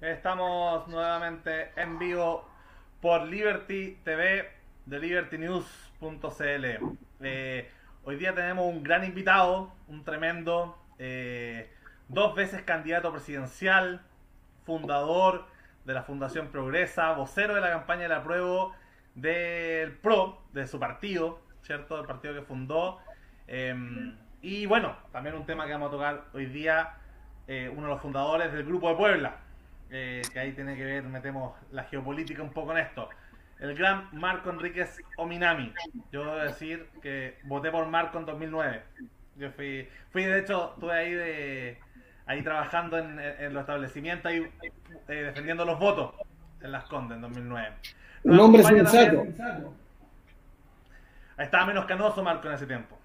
Estamos nuevamente en vivo por Liberty TV de Libertynews.cl. Hoy día tenemos un gran invitado, un tremendo, dos veces candidato presidencial, fundador de la Fundación Progresa, vocero de la campaña del apruebo del PRO, de su partido, ¿cierto? Del partido que fundó. Y bueno, también un tema que vamos a tocar hoy día, uno de los fundadores del Grupo de Puebla, que ahí tiene que ver, metemos la geopolítica un poco en esto. El gran Marco Enríquez Ominami. Yo debo decir que voté por Marco en 2009. Yo fui de hecho, estuve ahí trabajando en los establecimientos, ahí defendiendo los votos en Las Condes en 2009. Un hombre sensato. Estaba menos canoso Marco en ese tiempo.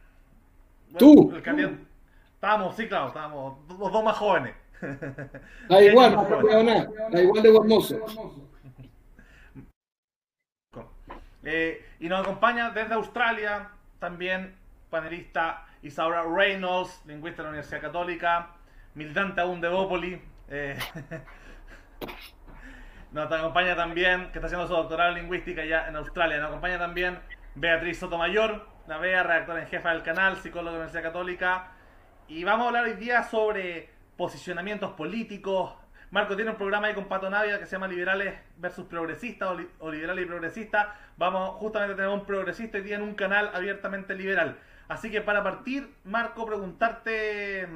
Bueno, estábamos, sí, claro, estábamos los dos más jóvenes. Da igual, no pasa nada. Da igual de hermoso. Y nos acompaña desde Australia también panelista Isaura Reynolds, lingüista de la Universidad Católica, militante aún de Bópoli. Nos acompaña también, que está haciendo su doctorado en lingüística ya en Australia. Nos acompaña también Beatriz Sotomayor, la Bea, redactora en jefa del canal, psicóloga de la Universidad Católica. Y vamos a hablar hoy día sobre posicionamientos políticos. Marco tiene un programa ahí con Pato Navia que se llama Liberales versus Progresistas o Liberales y Progresistas. Vamos, justamente tenemos un progresista hoy día en un canal abiertamente liberal. Así que para partir, Marco, preguntarte,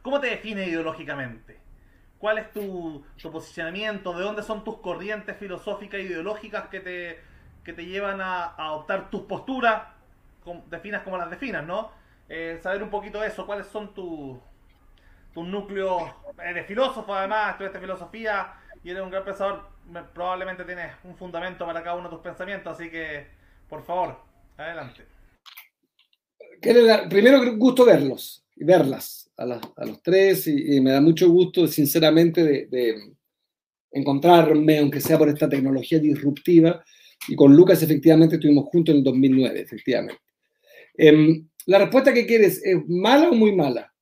¿cómo te defines ideológicamente? ¿Cuál es tu posicionamiento? ¿De dónde son tus corrientes filosóficas e ideológicas que te llevan a adoptar tus posturas? Definas como las definas, ¿no? Saber un poquito eso, ¿cuáles son tus núcleos? Eres filósofo, además, estudiaste filosofía y eres un gran pensador. Probablemente tienes un fundamento para cada uno de tus pensamientos, así que, por favor, adelante. Primero, gusto verlos y verlas a los tres, y me da mucho gusto, sinceramente, de encontrarme, aunque sea por esta tecnología disruptiva. Y con Lucas, efectivamente, estuvimos juntos en el 2009, efectivamente. ¿La respuesta que quieres es mala o muy mala?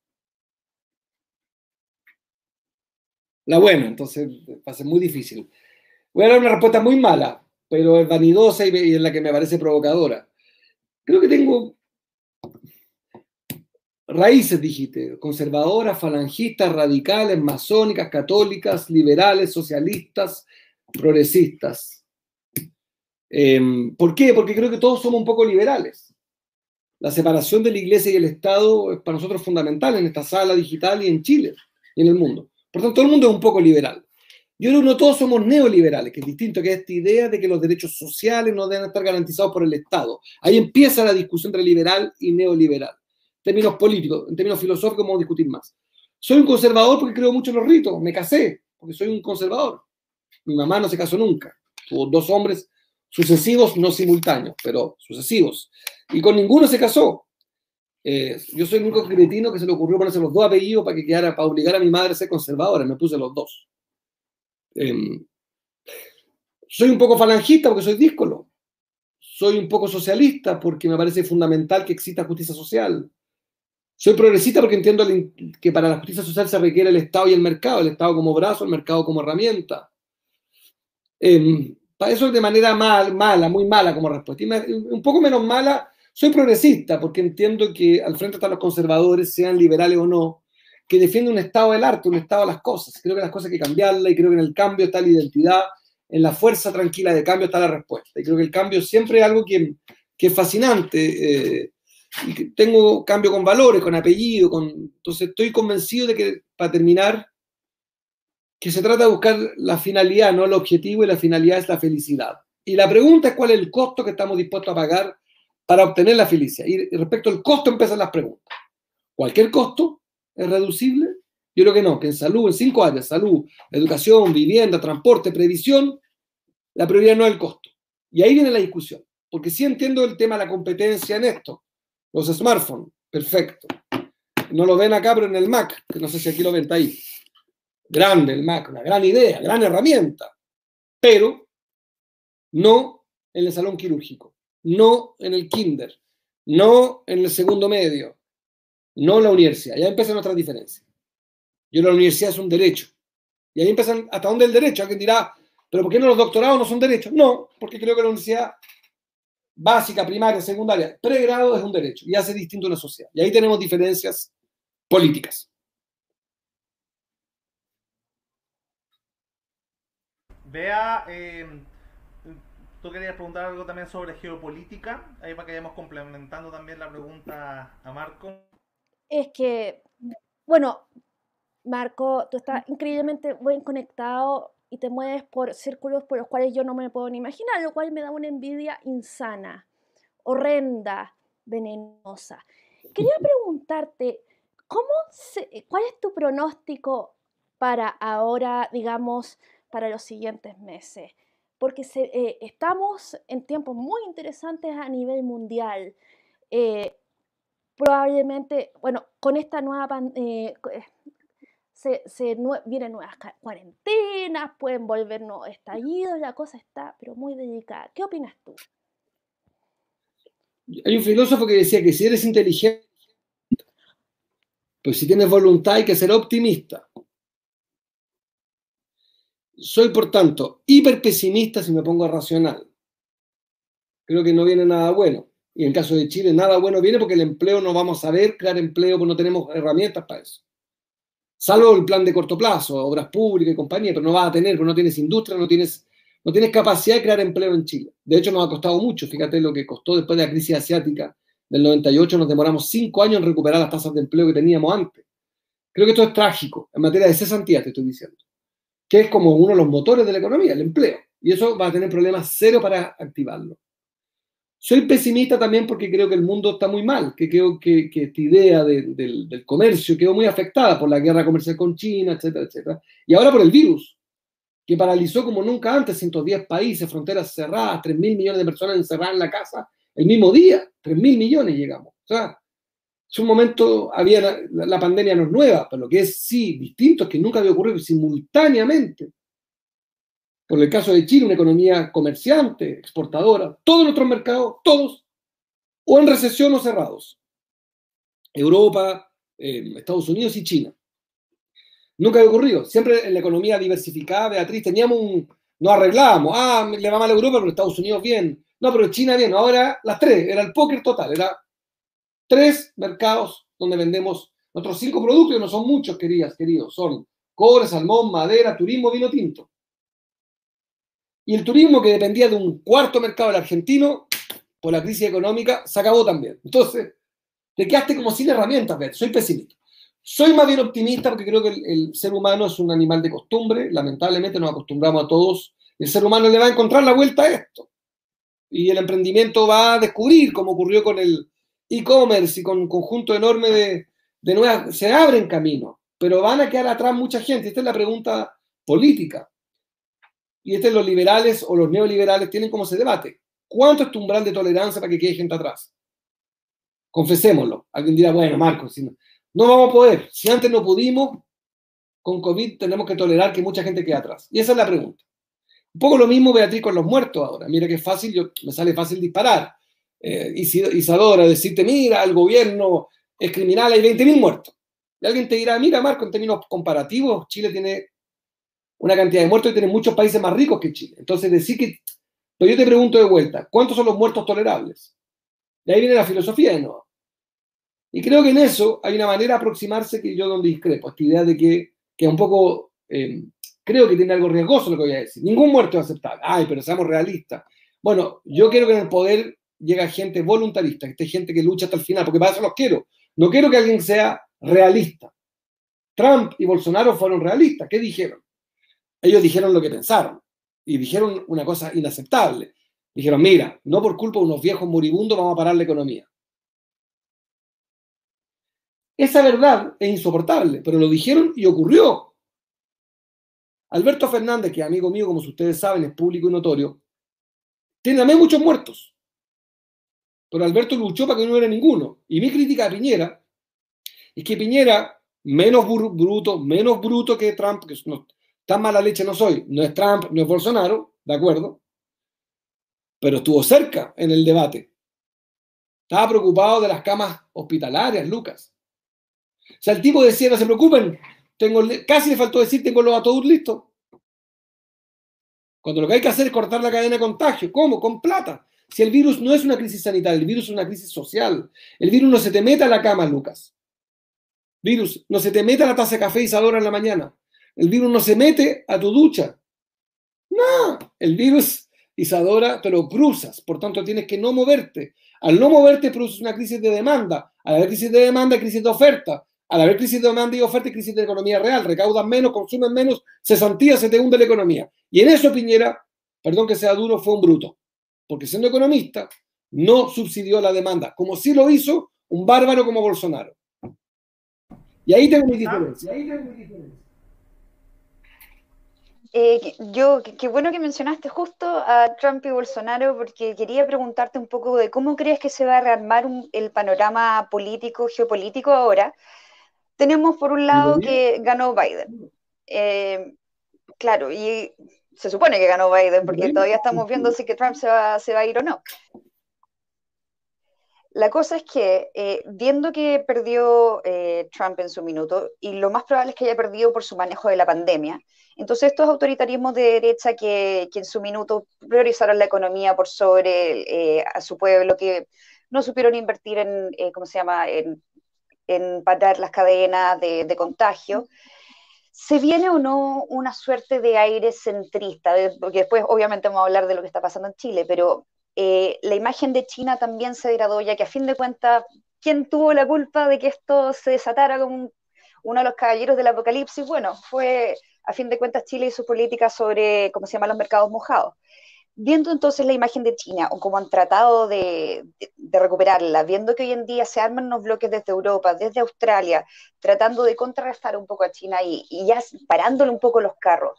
La buena, entonces va a ser muy difícil. Voy a dar una respuesta muy mala, pero es vanidosa y es la que me parece provocadora. Creo que tengo raíces, dijiste, conservadoras, falangistas, radicales, masónicas, católicas, liberales, socialistas, progresistas. ¿Por qué? Porque creo que todos somos un poco liberales. La separación de la Iglesia y el Estado es para nosotros fundamental en esta sala digital y en Chile y en el mundo. Por tanto, todo el mundo es un poco liberal. Yo creo que no todos somos neoliberales, que es distinto, que es esta idea de que los derechos sociales no deben estar garantizados por el Estado. Ahí empieza la discusión entre liberal y neoliberal. En términos políticos, en términos filosóficos, vamos a discutir más. Soy un conservador porque creo mucho en los ritos. Me casé porque soy un conservador. Mi mamá no se casó nunca. Tuvo dos hombres sucesivos, no simultáneos, pero sucesivos. Y con ninguno se casó. Yo soy el único cretino que se le ocurrió ponerse los dos apellidos para que quedara, para obligar a mi madre a ser conservadora. Me puse los dos. Soy un poco falangista porque soy díscolo. Soy un poco socialista porque me parece fundamental que exista justicia social. Soy progresista porque entiendo que para la justicia social se requiere el Estado y el mercado. El Estado como brazo, el mercado como herramienta. Para eso de manera muy mala como respuesta. Y un poco menos mala, soy progresista, porque entiendo que al frente están los conservadores, sean liberales o no, que defienden un estado del arte, un estado de las cosas. Creo que las cosas hay que cambiarlas, y creo que en el cambio está la identidad, en la fuerza tranquila de cambio está la respuesta. Y creo que el cambio siempre es algo que es fascinante. Y que tengo cambio con valores, con apellido, entonces estoy convencido de que, para terminar, que se trata de buscar la finalidad, no el objetivo, y la finalidad es la felicidad. Y la pregunta es cuál es el costo que estamos dispuestos a pagar para obtener la felicidad. Y respecto al costo empiezan las preguntas. ¿Cualquier costo es reducible? Yo creo que no, que en salud, en 5 áreas, salud, educación, vivienda, transporte, previsión, la prioridad no es el costo. Y ahí viene la discusión, porque sí entiendo el tema de la competencia en esto. Los smartphones, perfecto. No lo ven acá, pero en el Mac, que no sé si aquí lo ven, está ahí. Grande el Mac, una gran idea, gran herramienta, pero no en el salón quirúrgico, no en el kinder, no en el segundo medio, no en la universidad. Ya empiezan nuestras diferencias. Yo creo que la universidad es un derecho, Y ahí empiezan hasta donde el derecho. Alguien dirá, ¿pero por qué no los doctorados no son derechos? No, porque creo que la universidad básica, primaria, secundaria, pregrado es un derecho y hace distinto a la sociedad. Y ahí tenemos diferencias políticas. Bea, tú querías preguntar algo también sobre geopolítica, ahí para que vayamos complementando también la pregunta a Marco. Es que, bueno, Marco, tú estás increíblemente bien conectado y te mueves por círculos por los cuales yo no me puedo ni imaginar, lo cual me da una envidia insana, horrenda, venenosa. Quería preguntarte, ¿cuál es tu pronóstico para ahora, digamos, para los siguientes meses? Porque estamos en tiempos muy interesantes a nivel mundial. Probablemente, bueno, con esta nueva pandemia, vienen nuevas cuarentenas, pueden volver nuevos estallidos, la cosa está pero muy delicada. ¿Qué opinas tú? Hay un filósofo que decía que si eres inteligente, pues si tienes voluntad hay que ser optimista. Soy, por tanto, hiperpesimista si me pongo racional. Creo que no viene nada bueno. Y en el caso de Chile, nada bueno viene porque el empleo no vamos a ver, crear empleo, porque no tenemos herramientas para eso. Salvo el plan de corto plazo, obras públicas y compañía, pero no vas a tener, porque no tienes industria, no tienes capacidad de crear empleo en Chile. De hecho, nos ha costado mucho. Fíjate lo que costó después de la crisis asiática del 98. Nos demoramos 5 años en recuperar las tasas de empleo que teníamos antes. Creo que esto es trágico. En materia de cesantía te estoy diciendo, que es como uno de los motores de la economía, el empleo. Y eso va a tener problemas cero para activarlo. Soy pesimista también porque creo que el mundo está muy mal, que creo que esta idea del comercio quedó muy afectada por la guerra comercial con China, etcétera, etcétera. Y ahora por el virus, que paralizó como nunca antes 110 países, fronteras cerradas, 3.000 millones de personas encerradas en la casa el mismo día. 3.000 millones llegamos. O sea, es un momento, la pandemia no es nueva, pero lo que es sí distinto es que nunca había ocurrido simultáneamente. Por el caso de Chile, una economía comerciante, exportadora, todos nuestros mercados, todos, o en recesión o cerrados. Europa, Estados Unidos y China. Nunca había ocurrido. Siempre en la economía diversificada, Beatriz, nos arreglábamos. Ah, le va mal a Europa, pero Estados Unidos bien. No, pero China bien. Ahora las tres, era el póker total, era 3 mercados donde vendemos nuestros 5 productos, que no son muchos, queridos, son cobre, salmón, madera, turismo, vino tinto. Y el turismo, que dependía de un 4.º mercado del argentino, por la crisis económica, se acabó también. Entonces, te quedaste como sin herramientas, Beatriz. Soy pesimista. Soy más bien optimista porque creo que el ser humano es un animal de costumbre, lamentablemente nos acostumbramos a todos, el ser humano le va a encontrar la vuelta a esto. Y el emprendimiento va a descubrir, como ocurrió con el e-commerce y con un conjunto enorme de nuevas, se abren caminos, pero van a quedar atrás mucha gente. Esta es la pregunta política. Y los liberales o los neoliberales tienen como ese debate. ¿Cuánto es tu umbral de tolerancia para que quede gente atrás? Confesémoslo. Alguien dirá, bueno, Marco, si no vamos a poder. Si antes no pudimos, con COVID tenemos que tolerar que mucha gente quede atrás. Y esa es la pregunta. Un poco lo mismo, Beatriz, con los muertos ahora. Mira que fácil, me sale fácil disparar. Isadora, decirte, mira, el gobierno es criminal, hay 20.000 muertos. Y alguien te dirá, mira, Marco, en términos comparativos, Chile tiene una cantidad de muertos y tienen muchos países más ricos que Chile. Entonces, pero yo te pregunto de vuelta, ¿cuántos son los muertos tolerables? De ahí viene la filosofía de nuevo. Y creo que en eso hay una manera de aproximarse que yo donde discrepo, esta idea de que un poco, creo que tiene algo riesgoso lo que voy a decir. Ningún muerto es aceptable. Ay, pero seamos realistas. Bueno, yo quiero que en el poder llegue gente voluntarista, que esté gente que lucha hasta el final, porque para eso los quiero. No quiero que alguien sea realista. Trump y Bolsonaro fueron realistas. ¿Qué dijeron? Ellos dijeron lo que pensaron y dijeron una cosa inaceptable. Dijeron, mira, no por culpa de unos viejos moribundos vamos a parar la economía. Esa verdad es insoportable, pero lo dijeron y ocurrió. Alberto Fernández, que es amigo mío, como ustedes saben, es público y notorio, tiene también muchos muertos. Pero Alberto luchó para que no hubiera ninguno. Y mi crítica a Piñera es que Piñera, menos bruto que Trump, que no, tan mala leche no soy, no es Trump, no es Bolsonaro, de acuerdo, pero estuvo cerca en el debate. Estaba preocupado de las camas hospitalarias, Lucas. O sea, el tipo decía, no se preocupen, Casi le faltó decir, tengo los ataúdes listos. Cuando lo que hay que hacer es cortar la cadena de contagio. ¿Cómo? Con plata. Si el virus no es una crisis sanitaria, el virus es una crisis social. El virus no se te mete a la cama, Lucas. Virus, no se te mete a la taza de café Isadora en la mañana. El virus no se mete a tu ducha. No, el virus, Isadora, te lo cruzas. Por tanto, tienes que no moverte. Al no moverte produces una crisis de demanda. Al haber crisis de demanda, crisis de oferta. Al haber crisis de demanda y oferta, crisis de economía real. Recaudas menos, consumen menos, cesantía, se te hunde la economía. Y en eso Piñera, perdón que sea duro, fue un bruto. Porque siendo economista, no subsidió la demanda. Como sí lo hizo un bárbaro como Bolsonaro. Y ahí tengo mi diferencia. Qué bueno que mencionaste justo a Trump y Bolsonaro, porque quería preguntarte un poco de cómo crees que se va a rearmar el panorama político, geopolítico ahora. Tenemos por un lado que ganó Biden. Claro, y se supone que ganó Biden, porque todavía estamos viendo si que Trump se va a ir o no. La cosa es que, viendo que perdió Trump en su minuto, y lo más probable es que haya perdido por su manejo de la pandemia, entonces estos autoritarismos de derecha que en su minuto priorizaron la economía por sobre a su pueblo, que no supieron invertir en, en parar las cadenas de contagio, ¿se viene o no una suerte de aire centrista? Porque después obviamente vamos a hablar de lo que está pasando en Chile, pero la imagen de China también se degradó, ya que a fin de cuentas, ¿quién tuvo la culpa de que esto se desatara como uno de los caballeros del apocalipsis? Bueno, fue a fin de cuentas Chile y sus políticas sobre, los mercados mojados. Viendo entonces la imagen de China, o cómo han tratado de recuperarla, viendo que hoy en día se arman unos bloques desde Europa, desde Australia, tratando de contrarrestar un poco a China y ya parándole un poco los carros,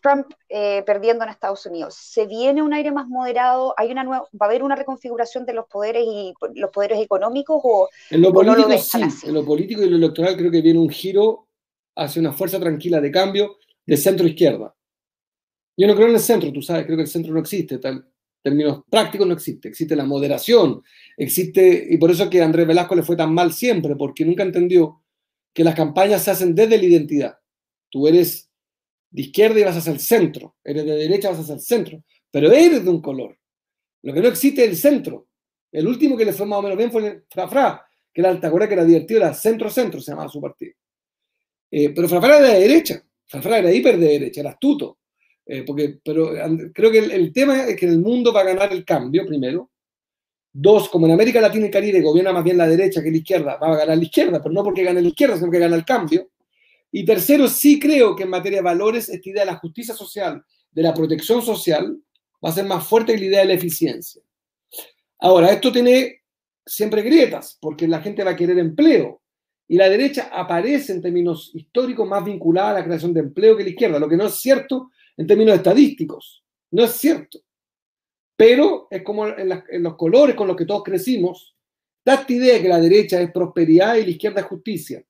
Trump perdiendo en Estados Unidos, ¿se viene un aire más moderado? ¿Hay una nueva, va a haber una reconfiguración de los poderes y los poderes económicos? O en lo político, no lo sí, así? En lo político y en lo electoral creo que viene un giro hacia una fuerza tranquila de cambio de centro-izquierda. Yo no creo en el centro, tú sabes, creo que el centro no existe, en términos prácticos no existe, existe la moderación, existe, y por eso que a Andrés Velasco le fue tan mal siempre, porque nunca entendió que las campañas se hacen desde la identidad. Tú eres de izquierda y vas hacia el centro, eres de derecha, vas hacia el centro, pero eres de un color. Lo que no existe es el centro. El último que le fue más o menos bien fue el Frafra, que era Altagora, que era divertido, era centro-centro, se llamaba su partido. Pero Frafra era de derecha, Frafra era hiper de derecha, era astuto. Pero creo que el tema es que en el mundo va a ganar el cambio, primero. Dos, como en América Latina y Caribe gobierna más bien la derecha que la izquierda, va a ganar la izquierda, pero no porque gane la izquierda, sino porque gana el cambio. Y tercero, sí creo que en materia de valores, esta idea de la justicia social, de la protección social, va a ser más fuerte que la idea de la eficiencia. Ahora, esto tiene siempre grietas, porque la gente va a querer empleo. Y la derecha aparece en términos históricos más vinculada a la creación de empleo que la izquierda, lo que no es cierto en términos estadísticos. No es cierto. Pero es como en los colores con los que todos crecimos, da esta idea de que la derecha es prosperidad y la izquierda es justicia.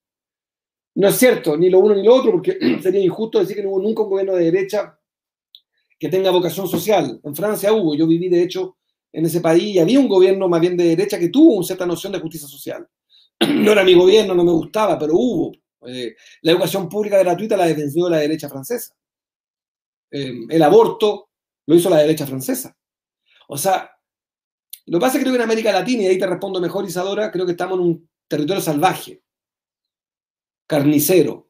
No es cierto, ni lo uno ni lo otro, porque sería injusto decir que no hubo nunca un gobierno de derecha que tenga vocación social. En Francia hubo, yo viví de hecho en ese país, y había un gobierno más bien de derecha que tuvo una cierta noción de justicia social. No era mi gobierno, no me gustaba, pero hubo. La educación pública gratuita la defendió la derecha francesa. El aborto lo hizo la derecha francesa. O sea, lo que pasa es que creo que en América Latina, y ahí te respondo mejor, Isadora, creo que estamos en un territorio salvaje, carnicero.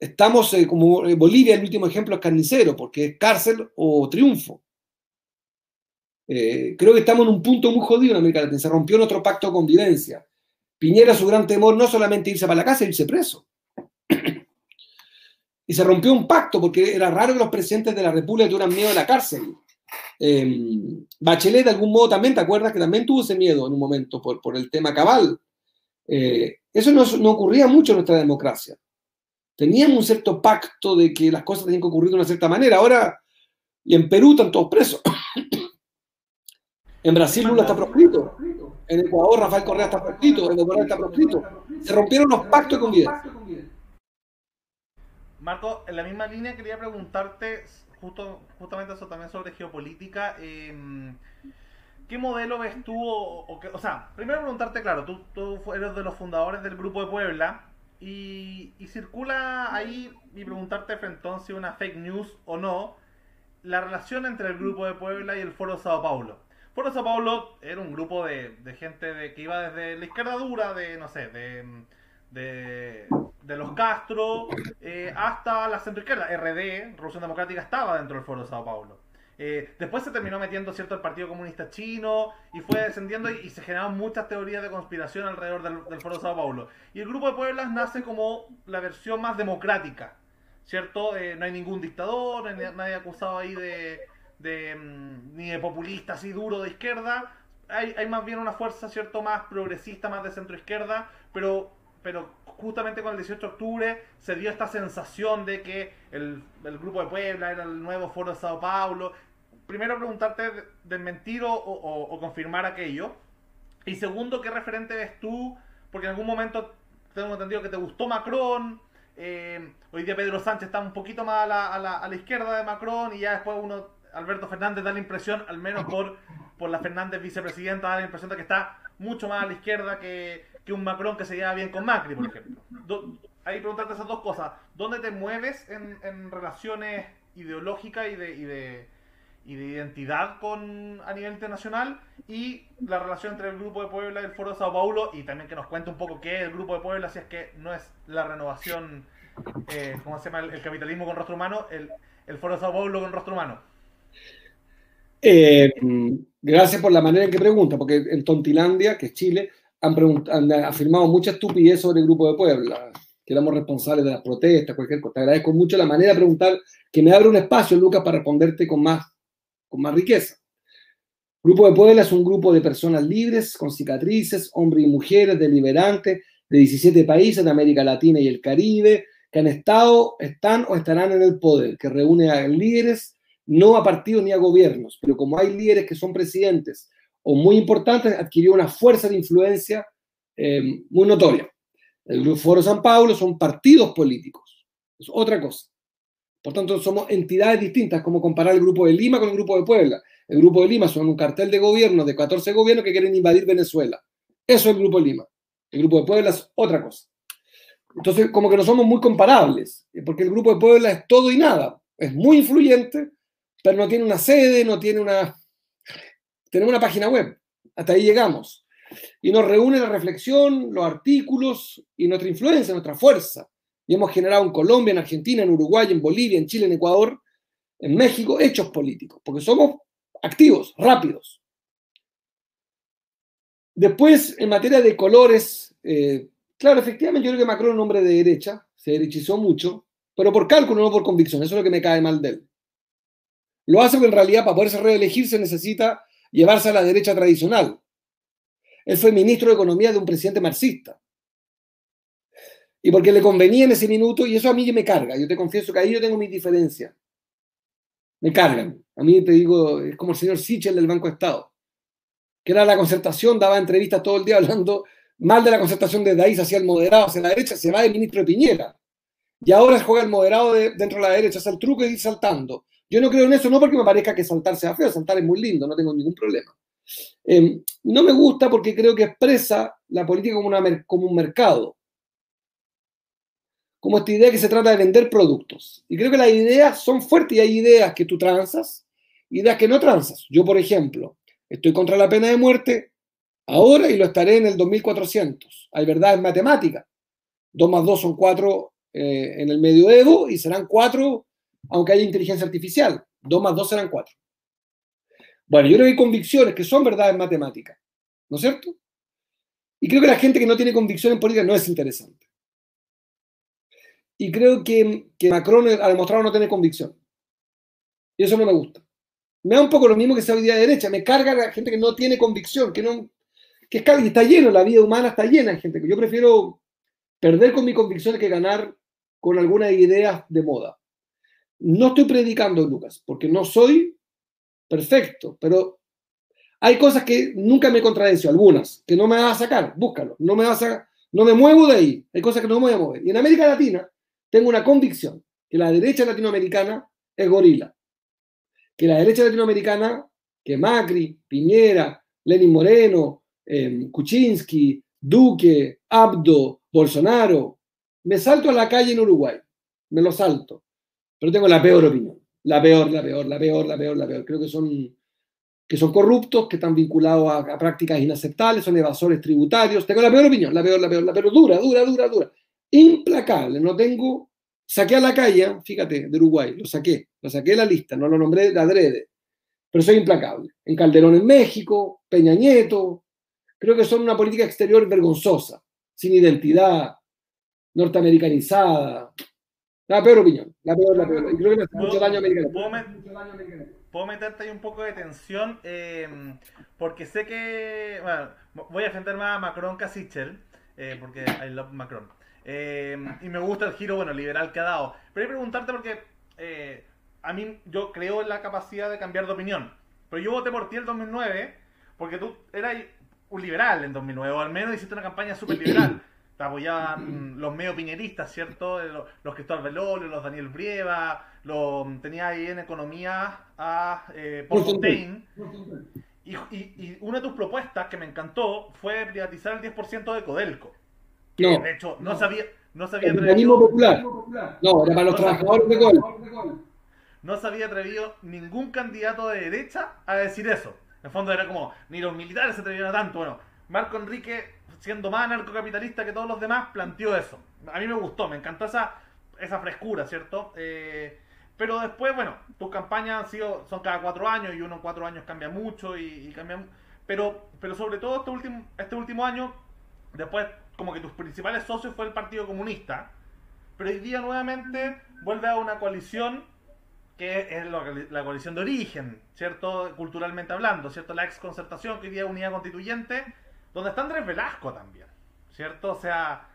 Estamos como Bolivia, el último ejemplo es carnicero, porque es cárcel o triunfo. Creo que estamos en un punto muy jodido en América Latina. Se rompió nuestro pacto de convivencia. Piñera, su gran temor, no solamente irse para la casa, irse preso. Y se rompió un pacto, porque era raro que los presidentes de la República tuvieran miedo a la cárcel. Bachelet, de algún modo, también, ¿te acuerdas? Que también tuvo ese miedo en un momento por el tema Cabal. Eso no ocurría mucho en nuestra democracia. Teníamos un cierto pacto de que las cosas tenían que ocurrir de una cierta manera. Ahora, y en Perú están todos presos. En Brasil Lula está proscrito. En Ecuador Rafael Correa está proscrito. En Ecuador está proscrito. Se rompieron los pactos de convivencia. Marco, en la misma línea quería preguntarte justamente eso también sobre geopolítica. ¿Qué modelo ves tú? O sea, primero preguntarte, claro, tú eres de los fundadores del Grupo de Puebla, Y circula ahí, y preguntarte frente entonces una fake news o no, la relación entre el Grupo de Puebla y el Foro São Paulo. Foro São Paulo era un grupo de gente que iba desde la izquierda dura, de los Castro, hasta la centroizquierda. RD, Revolución Democrática, estaba dentro del Foro São Paulo. Después se terminó metiendo, ¿cierto?, el Partido Comunista Chino, y fue descendiendo, y se generaron muchas teorías de conspiración alrededor del Foro São Paulo. Y el Grupo de Puebla nace como la versión más democrática, ¿cierto? No hay ningún dictador, no hay nadie acusado ahí ni de populista así duro de izquierda. Hay más bien una fuerza, ¿cierto?, más progresista, más de centro izquierda, pero justamente con el 18 de octubre se dio esta sensación de que el Grupo de Puebla era el nuevo Foro de São Paulo. Primero, preguntarte, ¿desmentir o confirmar aquello? Y segundo, ¿qué referente ves tú? Porque en algún momento tengo entendido que te gustó Macron. Hoy día Pedro Sánchez está un poquito más a la izquierda de Macron, y ya después Alberto Fernández da la impresión, al menos por la Fernández vicepresidenta, da la impresión de que está mucho más a la izquierda que un Macron que se lleva bien con Macri, por ejemplo. Hay que preguntarte esas dos cosas. ¿Dónde te mueves en relaciones ideológicas y de identidad a nivel internacional? Y la relación entre el Grupo de Puebla y el Foro de São Paulo, y también que nos cuente un poco qué es el Grupo de Puebla, si es que no es la renovación, ¿cómo se llama?, el capitalismo con rostro humano, el Foro de São Paulo con rostro humano. Gracias por la manera en que pregunta, porque en Tontilandia, que es Chile, han afirmado mucha estupidez sobre el Grupo de Puebla, que éramos responsables de las protestas, cualquier cosa. Te agradezco mucho la manera de preguntar, que me abre un espacio, Lucas, para responderte con más riqueza. El Grupo de Puebla es un grupo de personas libres, con cicatrices, hombres y mujeres, deliberantes, de 17 países de América Latina y el Caribe, que han estado, están o estarán en el poder, que reúne a líderes, no a partidos ni a gobiernos, pero como hay líderes que son presidentes o muy importantes, adquirió una fuerza de influencia muy notoria. El Foro São Paulo son partidos políticos, es otra cosa. Por tanto, somos entidades distintas, como comparar el Grupo de Lima con el Grupo de Puebla. El Grupo de Lima son un cartel de gobiernos, de 14 gobiernos que quieren invadir Venezuela. Eso es el Grupo de Lima. El Grupo de Puebla es otra cosa. Entonces, como que no somos muy comparables, porque el Grupo de Puebla es todo y nada. Es muy influyente, pero no tiene una sede, no tiene una... Tenemos una página web, hasta ahí llegamos. Y nos reúne la reflexión, los artículos y nuestra influencia, nuestra fuerza. Y hemos generado en Colombia, en Argentina, en Uruguay, en Bolivia, en Chile, en Ecuador, en México, hechos políticos, porque somos activos, rápidos. Después, en materia de colores, claro, efectivamente yo creo que Macron es un hombre de derecha, se derechizó mucho, pero por cálculo, no por convicción, eso es lo que me cae mal de él. Lo hace porque en realidad para poderse reelegir se necesita llevarse a la derecha tradicional. Él fue ministro de Economía de un presidente marxista. Y porque le convenía en ese minuto, y eso a mí me carga, yo te confieso que ahí yo tengo mis diferencias. Me cargan. A mí te digo, es como el señor Sichel del Banco de Estado, que era la concertación, daba entrevistas todo el día hablando mal de la concertación desde ahí, se hacía el moderado hacia la derecha, se va de ministro de Piñera. Y ahora juega el moderado dentro de la derecha, hace el truco y ir saltando. Yo no creo en eso, no porque me parezca que saltar sea feo, saltar es muy lindo, no tengo ningún problema. No me gusta porque creo que expresa la política como un mercado, como esta idea que se trata de vender productos. Y creo que las ideas son fuertes y hay ideas que tú transas, ideas que no transas. Yo, por ejemplo, estoy contra la pena de muerte ahora y lo estaré en el 2400. Hay verdades matemáticas. 2 más 2 son 4 en el medioevo y serán 4... aunque haya inteligencia artificial. 2 más 2 serán 4. Bueno, yo creo que hay convicciones que son verdades matemáticas, ¿no es cierto? Y creo que la gente que no tiene convicción en política no es interesante. Y creo que Macron ha demostrado no tener convicción. Y eso no me gusta. Me da un poco lo mismo que sea hoy día de derecha. Me carga la gente que no tiene convicción, que está lleno, la vida humana está llena de gente. Yo prefiero perder con mi convicción que ganar con algunas ideas de moda. No estoy predicando, Lucas, porque no soy perfecto, pero hay cosas que nunca me contradeció, algunas, que no me vas a sacar, búscalo, no me muevo de ahí, hay cosas que no me voy a mover. Y en América Latina tengo una convicción, que la derecha latinoamericana es gorila, que la derecha latinoamericana, que Macri, Piñera, Lenín Moreno, Kuczynski, Duque, Abdo, Bolsonaro, Me salto a la calle en Uruguay, me lo salto, pero tengo la peor opinión, la peor. Creo que son corruptos, que están vinculados a prácticas inaceptables, son evasores tributarios. Tengo la peor opinión, la peor, dura. Implacable, no tengo... Saqué a la calle, fíjate, de Uruguay, lo saqué de la lista, no lo nombré de adrede, pero soy implacable. En Calderón en México, Peña Nieto, creo que son una política exterior vergonzosa, sin identidad, norteamericanizada. La peor opinión. Creo que me hace mucho daño americano. Puedo meterte ahí un poco de tensión, porque sé que... Bueno, voy a enfrentar más a Macron que a Sichel, porque I love Macron. Y me gusta el giro, bueno, liberal que ha dado. Pero hay que preguntarte porque a mí, yo creo en la capacidad de cambiar de opinión. Pero yo voté por ti en el 2009 porque tú eras un liberal en 2009, o al menos hiciste una campaña súper liberal. Te apoyaban los medio piñeristas, ¿cierto? Los Cristóbal Belolio, los Daniel Brieva, tenía ahí en economía a Paul Fontaine. Y una de tus propuestas que me encantó fue privatizar el 10% de Codelco. No, de hecho, no sabía el mecanismo popular. No, era para los trabajadores de Codelco. No se había atrevido ningún candidato de derecha a decir eso. En el fondo era como, ni los militares se atrevieron a tanto. Bueno, Marco Enríquez, siendo más anarcocapitalista que todos los demás, planteó eso. A mí me gustó, me encantó esa frescura, ¿cierto? Pero después, bueno, tus campañas son cada 4 años y uno en 4 años cambia mucho y cambia... Pero sobre todo este último año, después como que tus principales socios fue el Partido Comunista, pero hoy día nuevamente vuelve a una coalición que es la coalición de origen, ¿cierto? Culturalmente hablando, ¿cierto? La exconcertación, que hoy día es Unidad Constituyente, donde está Andrés Velasco también, ¿cierto? O sea,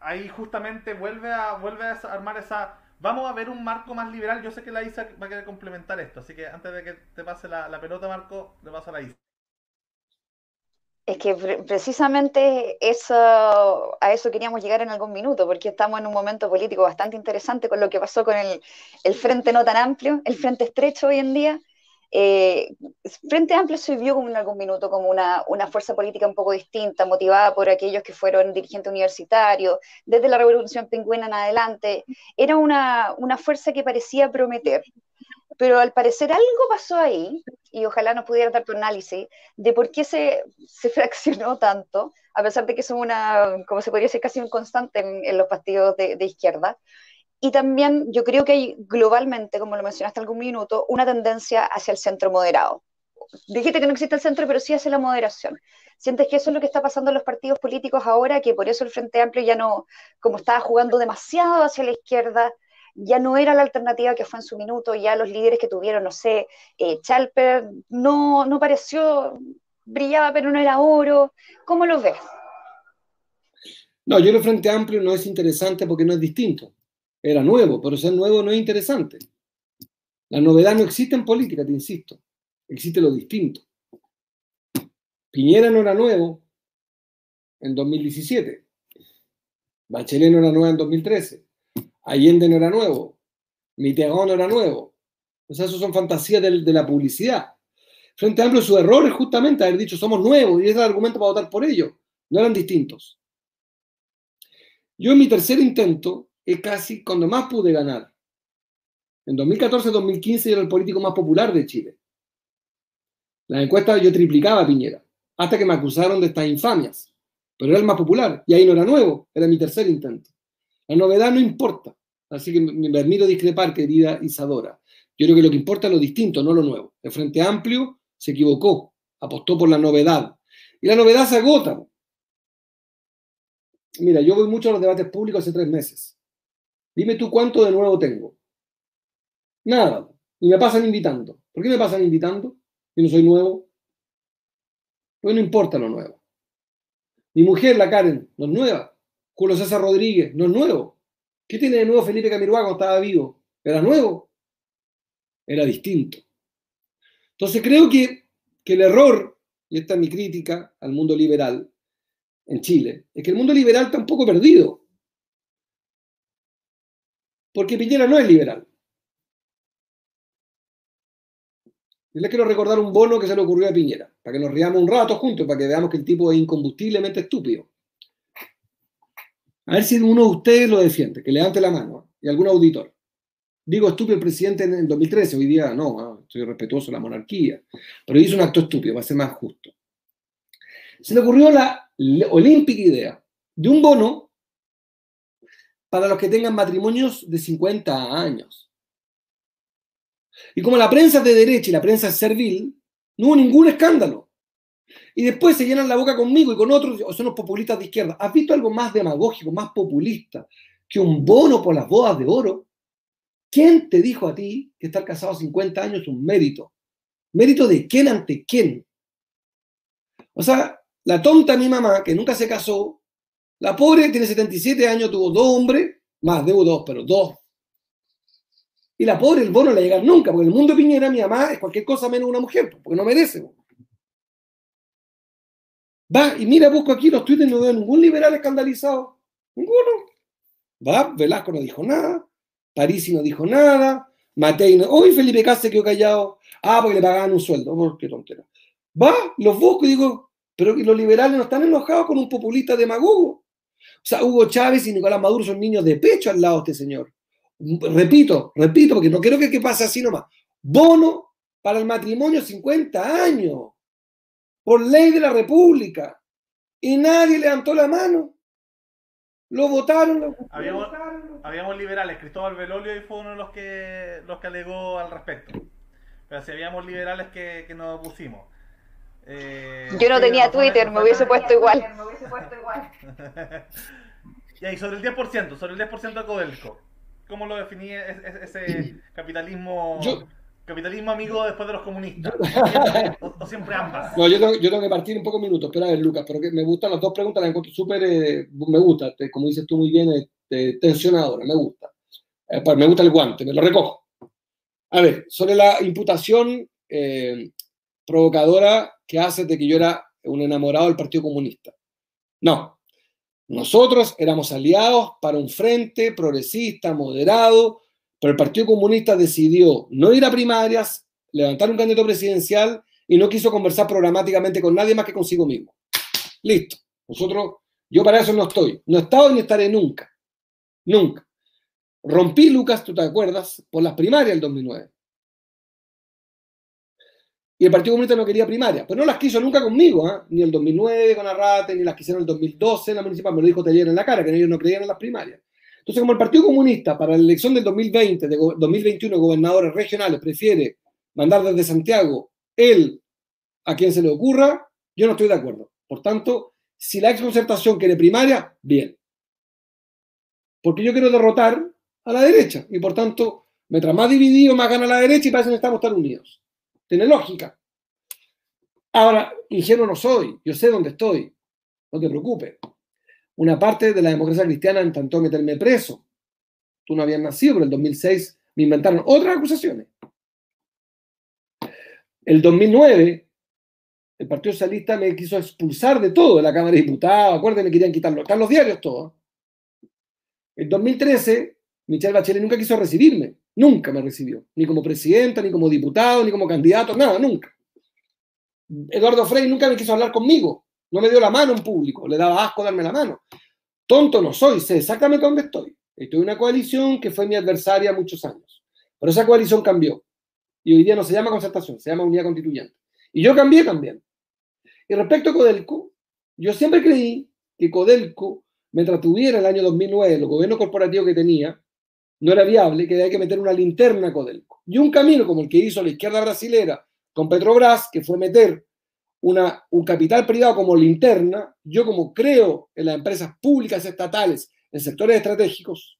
ahí justamente vuelve a armar esa... Vamos a ver un marco más liberal. Yo sé que la Isa va a querer complementar esto, así que antes de que te pase la pelota, Marco, le paso a la Isa. Es que precisamente a eso queríamos llegar en algún minuto, porque estamos en un momento político bastante interesante con lo que pasó con el frente no tan amplio, el frente estrecho hoy en día. Frente Amplio se vio como en algún minuto como una fuerza política un poco distinta, motivada por aquellos que fueron dirigentes universitarios, desde la Revolución Pingüina en adelante. Era una fuerza que parecía prometer, pero al parecer algo pasó ahí, y ojalá nos pudieras dar tu análisis de por qué se fraccionó tanto, a pesar de que son como se podría decir, casi un constante en los partidos de izquierda. Y también yo creo que hay globalmente, como lo mencionaste algún minuto, una tendencia hacia el centro moderado. Dijiste que no existe el centro, pero sí hacia la moderación. ¿Sientes que eso es lo que está pasando en los partidos políticos ahora, que por eso el Frente Amplio ya no, como estaba jugando demasiado hacia la izquierda, ya no era la alternativa que fue en su minuto, ya los líderes que tuvieron, no sé, Chalper, no pareció, brillaba pero no era oro? ¿Cómo lo ves? No, yo el Frente Amplio no es interesante porque no es distinto. Era nuevo, pero ser nuevo no es interesante. La novedad no existe en política, te insisto. Existe lo distinto. Piñera no era nuevo en 2017. Bachelet no era nueva en 2013. Allende no era nuevo. Mitterrand no era nuevo. O sea, eso son fantasías de la publicidad. Frente Amplio, su error es justamente haber dicho somos nuevos, y ese es el argumento para votar por ellos. No eran distintos. Yo en mi tercer intento, es casi cuando más pude ganar. En 2014-2015 yo era el político más popular de Chile. Las encuestas yo triplicaba a Piñera, hasta que me acusaron de estas infamias. Pero era el más popular, y ahí no era nuevo, era mi tercer intento. La novedad no importa, así que me permito discrepar, querida Isadora. Yo creo que lo que importa es lo distinto, no lo nuevo. El Frente Amplio se equivocó, apostó por la novedad. Y la novedad se agota. Mira, yo voy mucho a los debates públicos hace 3 meses. Dime tú cuánto de nuevo tengo. Nada. Y me pasan invitando. ¿Por qué me pasan invitando? Yo no soy nuevo. Pues no importa lo nuevo. Mi mujer, la Karen, no es nueva. Julio César Rodríguez, no es nuevo. ¿Qué tiene de nuevo Felipe Camiroaga cuando estaba vivo? ¿Era nuevo? Era distinto. Entonces creo que el error, y esta es mi crítica al mundo liberal en Chile, es que el mundo liberal está un poco perdido. Porque Piñera no es liberal. Yo les quiero recordar un bono que se le ocurrió a Piñera, para que nos riamos un rato juntos, para que veamos que el tipo es incombustiblemente estúpido. A ver si uno de ustedes lo defiende, que levante la mano, y algún auditor. Digo, estuvo el presidente en el 2013, hoy día no, estoy respetuoso de la monarquía, pero hizo un acto estúpido, va a ser más justo. Se le ocurrió la olímpica idea de un bono para los que tengan matrimonios de 50 años. Y como la prensa es de derecha y la prensa es servil, no hubo ningún escándalo. Y después se llenan la boca conmigo y con otros, o son los populistas de izquierda. ¿Has visto algo más demagógico, más populista, que un bono por las bodas de oro? ¿Quién te dijo a ti que estar casado 50 años es un mérito? ¿Mérito de quién ante quién? O sea, la tonta mi mamá, que nunca se casó, la pobre tiene 77 años, tuvo dos hombres, más debo dos, pero dos. Y la pobre, el bono no le llega nunca, porque en el mundo de Piñera mi mamá es cualquier cosa menos una mujer, porque no merece. Va, y mira, busco aquí los tweets, no veo ningún liberal escandalizado. Ninguno. Va, Velasco no dijo nada, Parisi no dijo nada, Matei no... Hoy Felipe Cas se quedó callado. Ah, porque le pagaban un sueldo. Oh, qué tontera. Va, los busco y digo, pero los liberales no están enojados con un populista demagogo. O sea, Hugo Chávez y Nicolás Maduro son niños de pecho al lado de este señor. Repito, porque no quiero que pase así nomás. Bono para el matrimonio 50 años, por ley de la República. Y nadie levantó la mano. Lo votaron. Habíamos liberales. Cristóbal Belolio fue uno de los que alegó al respecto. Pero si habíamos liberales que nos opusimos. Yo no tenía Twitter, me hubiese puesto igual. Y ahí, sobre el 10% de Codelco. ¿Cómo lo definía ese capitalismo, capitalismo amigo después de los comunistas? ¿O siempre ambas? No, yo tengo que partir un poco minutos, pero a ver, Lucas, pero que me gustan las dos preguntas, las encuentro súper, me gusta, como dices tú muy bien, tensionadora, me gusta. Me gusta el guante, me lo recojo. A ver, sobre la imputación provocadora que haces de que yo era un enamorado del Partido Comunista. No. Nosotros éramos aliados para un frente progresista, moderado, pero el Partido Comunista decidió no ir a primarias, levantar un candidato presidencial y no quiso conversar programáticamente con nadie más que consigo mismo. Listo. Nosotros, yo para eso no estoy. No he estado ni estaré nunca. Nunca. Rompí, Lucas, tú te acuerdas, por las primarias del 2009. Y el Partido Comunista no quería primarias, pero no las quiso nunca conmigo, ¿eh? Ni el 2009 con Arrate, ni las quisieron en el 2012 en la municipal, me lo dijo Taller en la cara, que ellos no creían en las primarias. Entonces, como el Partido Comunista para la elección del 2020, de 2021, gobernadores regionales, prefiere mandar desde Santiago él a quien se le ocurra, yo no estoy de acuerdo. Por tanto, si la exconcertación quiere primaria, bien. Porque yo quiero derrotar a la derecha, y por tanto, mientras más dividido, más gana la derecha, y para eso necesitamos estar unidos. Tiene lógica. Ahora, ingenuo no soy, yo sé dónde estoy, no te preocupes. Una parte de la democracia cristiana intentó meterme preso. Tú no habías nacido, pero en el 2006 me inventaron otras acusaciones. El 2009, el Partido Socialista me quiso expulsar de todo, de la Cámara de Diputados, acuérdense, me querían quitar los diarios, todo. El 2013, Michelle Bachelet nunca quiso recibirme. Nunca me recibió, ni como presidenta, ni como diputado, ni como candidato, nada, nunca. Eduardo Frei nunca me quiso hablar conmigo, no me dio la mano en público, le daba asco darme la mano. Tonto no soy, sé exactamente dónde estoy. Estoy en una coalición que fue mi adversaria muchos años, pero esa coalición cambió. Y hoy día no se llama Concertación, se llama Unidad Constituyente. Y yo cambié también. Y respecto a Codelco, yo siempre creí que Codelco, mientras tuviera el año 2009 los gobiernos corporativos que tenía, no era viable, que había que meter una linterna a Codelco. Y un camino como el que hizo la izquierda brasilera con Petrobras, que fue meter un capital privado como linterna, yo como creo en las empresas públicas estatales, en sectores estratégicos,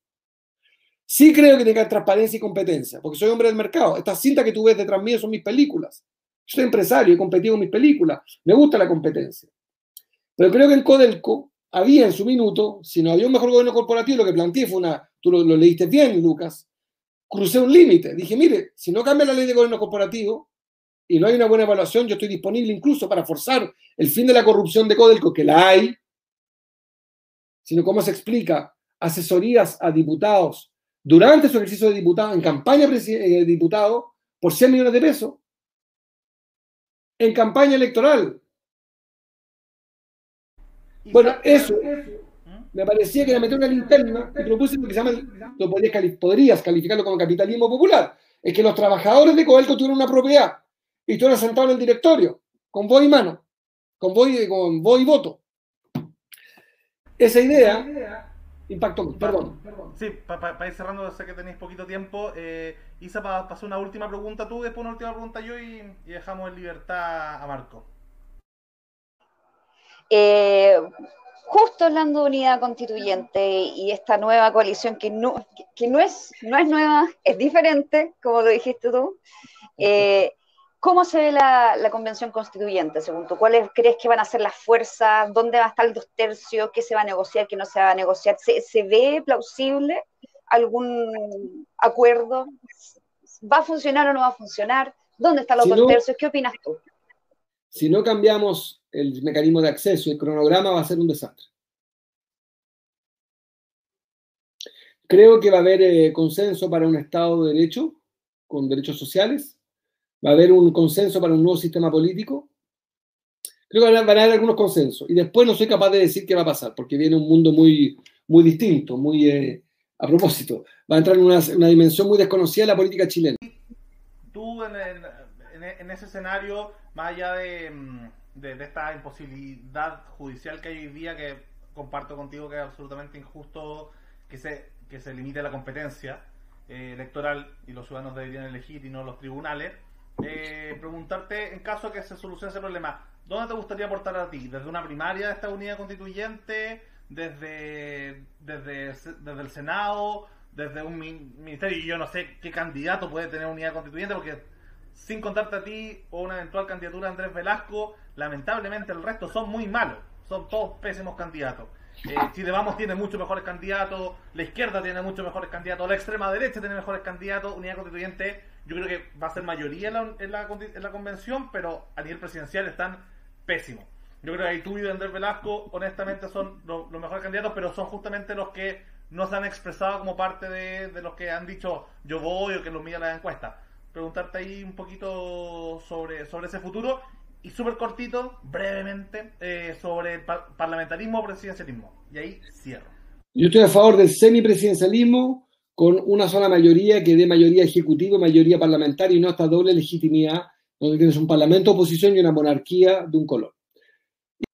sí creo que tiene que haber transparencia y competencia, porque soy hombre del mercado. Estas cintas que tú ves detrás mío son mis películas. Yo soy empresario, he competido en mis películas, me gusta la competencia. Pero creo que en Codelco había en su minuto, si no había un mejor gobierno corporativo, lo que planteé fue una... Tú lo leíste bien, Lucas. Crucé un límite. Dije, mire, si no cambia la ley de gobierno corporativo y no hay una buena evaluación, yo estoy disponible incluso para forzar el fin de la corrupción de Codelco, que la hay, sino cómo se explica asesorías a diputados durante su ejercicio de diputado, en campaña de diputado, por 100 millones de pesos, en campaña electoral. Bueno, eso... me parecía que le metió una linterna y propuse lo que se llama, lo podrías calificarlo como capitalismo popular. Es que los trabajadores de Codelco tuvieron una propiedad y estuvieron sentados en el directorio, con voz y mano, con voz y voto. Esa idea impactó. Perdón. Sí, para ir cerrando, sé que tenéis poquito tiempo. Isa, pasó una última pregunta tú, después una última pregunta yo y dejamos en libertad a Marco. Justo hablando de Unidad Constituyente y esta nueva coalición que no es nueva, es diferente, como lo dijiste tú, ¿cómo se ve la Convención Constituyente, según tú? ¿Cuáles crees que van a ser las fuerzas? ¿Dónde van a estar los 2/3? ¿Qué se va a negociar? ¿Qué no se va a negociar? ¿Se ve plausible algún acuerdo? ¿Va a funcionar o no va a funcionar? ¿Dónde están los 2/3? ¿Qué opinas tú? Si no cambiamos el mecanismo de acceso, el cronograma va a ser un desastre. Creo que va a haber consenso para un Estado de Derecho, con derechos sociales. Va a haber un consenso para un nuevo sistema político. Creo que van a haber algunos consensos. Y después no soy capaz de decir qué va a pasar, porque viene un mundo muy, muy distinto, muy a propósito. Va a entrar en una dimensión muy desconocida de la política chilena. Tú, en ese escenario, más allá de esta imposibilidad judicial que hay hoy día, que comparto contigo que es absolutamente injusto que se limite la competencia electoral y los ciudadanos deberían elegir y no los tribunales, preguntarte, en caso de que se solucione ese problema, ¿dónde te gustaría aportar a ti? ¿Desde una primaria de esta unidad constituyente? ¿Desde el Senado? ¿Desde un ministerio? Y yo no sé qué candidato puede tener unidad constituyente, porque sin contarte a ti o una eventual candidatura de Andrés Velasco, lamentablemente el resto son muy malos, son todos pésimos candidatos. Chile Vamos tiene muchos mejores candidatos, la izquierda tiene muchos mejores candidatos, la extrema derecha tiene mejores candidatos, Unidad Constituyente yo creo que va a ser mayoría en la convención, pero a nivel presidencial están pésimos. Yo creo que ahí tú y Andrés Velasco honestamente son los mejores candidatos, pero son justamente los que no se han expresado como parte de los que han dicho yo voy o que los miden las encuestas. Preguntarte ahí un poquito sobre ese futuro y súper cortito, brevemente, sobre el parlamentarismo o presidencialismo. Y ahí cierro. Yo estoy a favor del semipresidencialismo con una sola mayoría que dé mayoría ejecutiva, mayoría parlamentaria y no esta doble legitimidad donde tienes un parlamento, oposición y una monarquía de un color.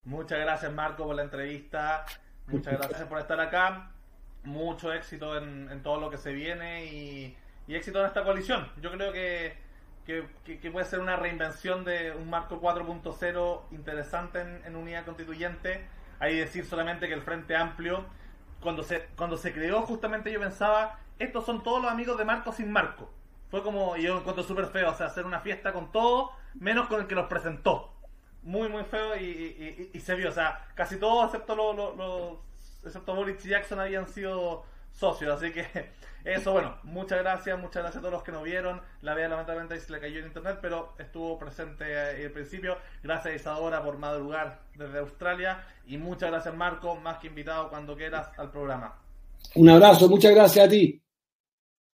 Muchas gracias, Marco, por la entrevista. Muchas gracias por estar acá. Mucho éxito en todo lo que se viene y éxito en esta coalición. Yo creo que puede ser una reinvención de un marco 4.0 interesante en unidad constituyente. Ahí decir solamente que el Frente Amplio, cuando se creó, justamente yo pensaba, estos son todos los amigos de Marco sin Marco. Fue como, y yo lo encuentro súper feo, o sea, hacer una fiesta con todos, menos con el que los presentó. Muy, muy feo y se vio, o sea, casi todos, excepto Boris y Jackson, habían sido socios, así que eso, bueno, muchas gracias a todos los que nos vieron. La Bea lamentablemente se le cayó en internet, pero estuvo presente al principio. Gracias a Isaura por madrugar desde Australia y muchas gracias Marco, más que invitado cuando quieras al programa. Un abrazo, muchas gracias a ti.